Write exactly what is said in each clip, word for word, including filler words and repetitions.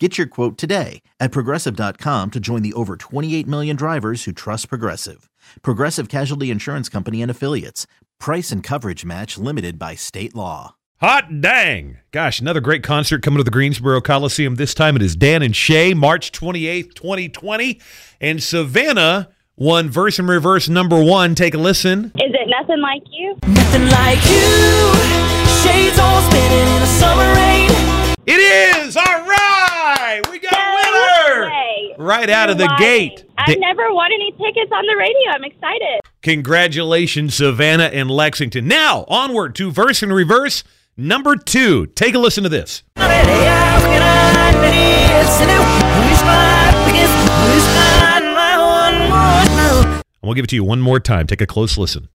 Get your quote today at Progressive dot com to join the over twenty-eight million drivers who trust Progressive. Progressive Casualty Insurance Company and Affiliates. Price and coverage match limited by state law. Hot dang! Gosh, another great concert coming to the Greensboro Coliseum. This time it is Dan and Shay, March twenty-eighth, twenty twenty. And Savannah won verse and reverse number one. Take a listen. Is it nothing like you? Nothing like you. Shades all spinning in the summer rain. It is! All right! We got a winner! Way. Right out You're of the lying. gate. I've they- never won any tickets on the radio. I'm excited. Congratulations, Savannah and Lexington. Now, onward to verse and reverse number two. Take a listen to this. And we'll give it to you one more time. Take a close listen.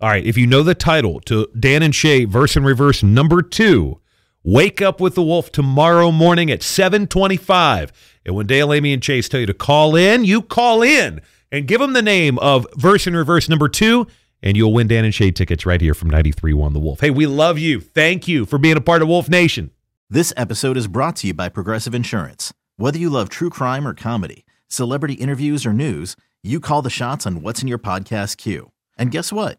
All right, if you know the title to Dan and Shay, verse and reverse number two, wake up with the Wolf tomorrow morning at seven twenty-five. And when Dale, Amy, and Chase tell you to call in, you call in and give them the name of verse and reverse number two, and you'll win Dan and Shay tickets right here from ninety-three point one The Wolf. Hey, we love you. Thank you for being a part of Wolf Nation. This episode is brought to you by Progressive Insurance. Whether you love true crime or comedy, celebrity interviews or news, you call the shots on what's in your podcast queue. And guess what?